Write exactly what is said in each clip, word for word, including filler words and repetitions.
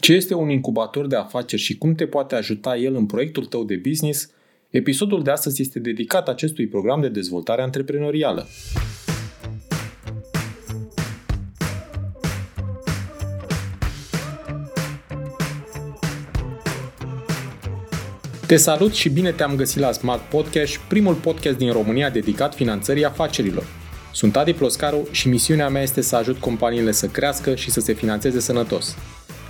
Ce este un incubator de afaceri și cum te poate ajuta el în proiectul tău de business? Episodul de astăzi este dedicat acestui program de dezvoltare antreprenorială. Te salut și bine te-am găsit la Smart Podcast, primul podcast din România dedicat finanțării afacerilor. Sunt Adi Ploscaru și misiunea mea este să ajut companiile să crească și să se finanțeze sănătos.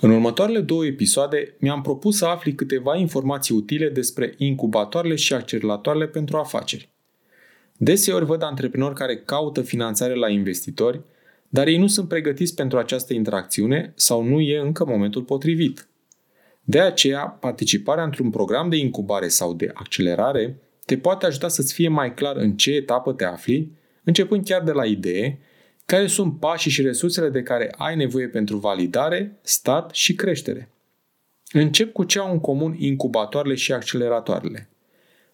În următoarele două episoade mi-am propus să afli câteva informații utile despre incubatoarele și acceleratoarele pentru afaceri. Deseori văd antreprenori care caută finanțare la investitori, dar ei nu sunt pregătiți pentru această interacțiune sau nu e încă momentul potrivit. De aceea, participarea într-un program de incubare sau de accelerare te poate ajuta să-ți fie mai clar în ce etapă te afli, începând chiar de la idee, care sunt pașii și resursele de care ai nevoie pentru validare, start și creștere. Încep cu ce au în comun incubatoarele și acceleratoarele.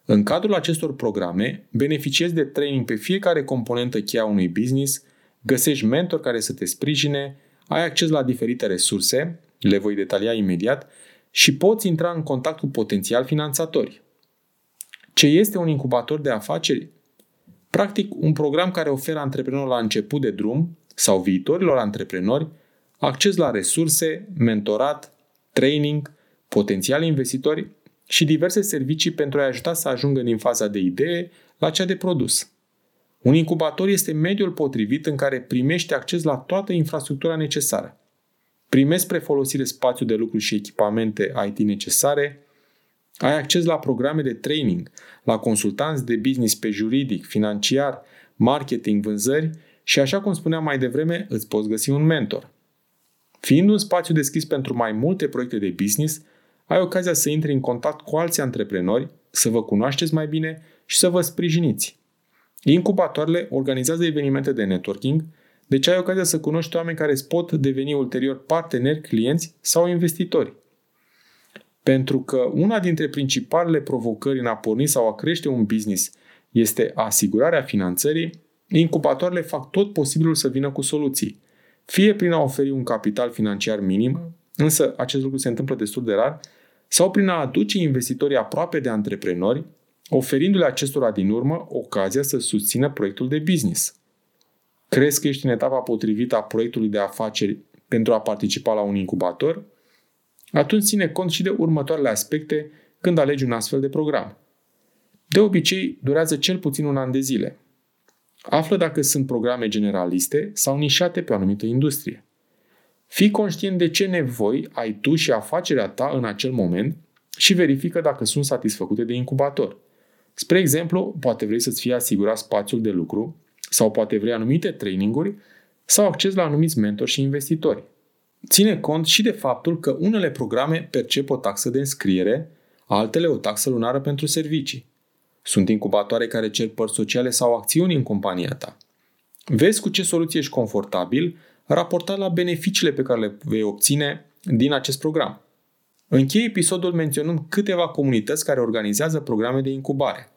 În cadrul acestor programe, beneficiezi de training pe fiecare componentă cheie a unui business, găsești mentori care să te sprijine, ai acces la diferite resurse, le voi detalia imediat, și poți intra în contact cu potențial finanțatori. Ce este un incubator de afaceri? Practic, un program care oferă antreprenorilor la început de drum sau viitorilor antreprenori acces la resurse, mentorat, training, potențiali investitori și diverse servicii pentru a-i ajuta să ajungă din faza de idee la cea de produs. Un incubator este mediul potrivit în care primești acces la toată infrastructura necesară. Primești spre folosire spațiu de lucru și echipamente I T necesare, ai acces la programe de training, la consultanți de business pe juridic, financiar, marketing, vânzări și, așa cum spuneam mai devreme, îți poți găsi un mentor. Fiind un spațiu deschis pentru mai multe proiecte de business, ai ocazia să intri în contact cu alți antreprenori, să vă cunoașteți mai bine și să vă sprijiniți. Incubatoarele organizează evenimente de networking, deci ai ocazia să cunoști oameni care îți pot deveni ulterior parteneri, clienți sau investitori. Pentru că una dintre principalele provocări în a porni sau a crește un business este asigurarea finanțării, incubatoarele fac tot posibilul să vină cu soluții, fie prin a oferi un capital financiar minim, însă acest lucru se întâmplă destul de rar, sau prin a aduce investitorii aproape de antreprenori, oferindu-le acestora din urmă ocazia să susțină proiectul de business. Crezi că ești în etapa potrivită a proiectului de afaceri pentru a participa la un incubator? Atunci ține cont și de următoarele aspecte când alegi un astfel de program. De obicei, durează cel puțin un an de zile. Află dacă sunt programe generaliste sau nișate pe o anumită industrie. Fii conștient de ce nevoi ai tu și afacerea ta în acel moment și verifică dacă sunt satisfăcute de incubator. Spre exemplu, poate vrei să-ți fie asigurat spațiul de lucru sau poate vrei anumite traininguri sau acces la anumiți mentori și investitori. Ține cont și de faptul că unele programe percep o taxă de înscriere, altele o taxă lunară pentru servicii. Sunt incubatoare care cer părți sociale sau acțiuni în compania ta. Vezi cu ce soluție ești confortabil, raportat la beneficiile pe care le vei obține din acest program. Închei episodul menționând câteva comunități care organizează programe de incubare.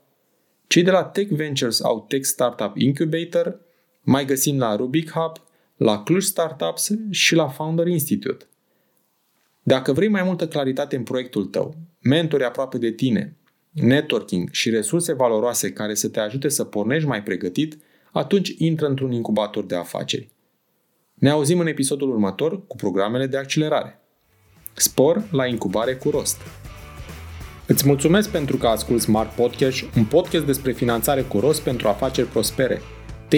Cei de la Tech Ventures au Tech Startup Incubator, mai găsim la Rubik Hub, la Cluj Startups și la Founder Institute. Dacă vrei mai multă claritate în proiectul tău, mentori aproape de tine, networking și resurse valoroase care să te ajute să pornești mai pregătit, atunci intră într-un incubator de afaceri. Ne auzim în episodul următor cu programele de accelerare. Spor la incubare cu rost! Îți mulțumesc pentru că asculți Smart Podcast, un podcast despre finanțare cu rost pentru afaceri prospere. Te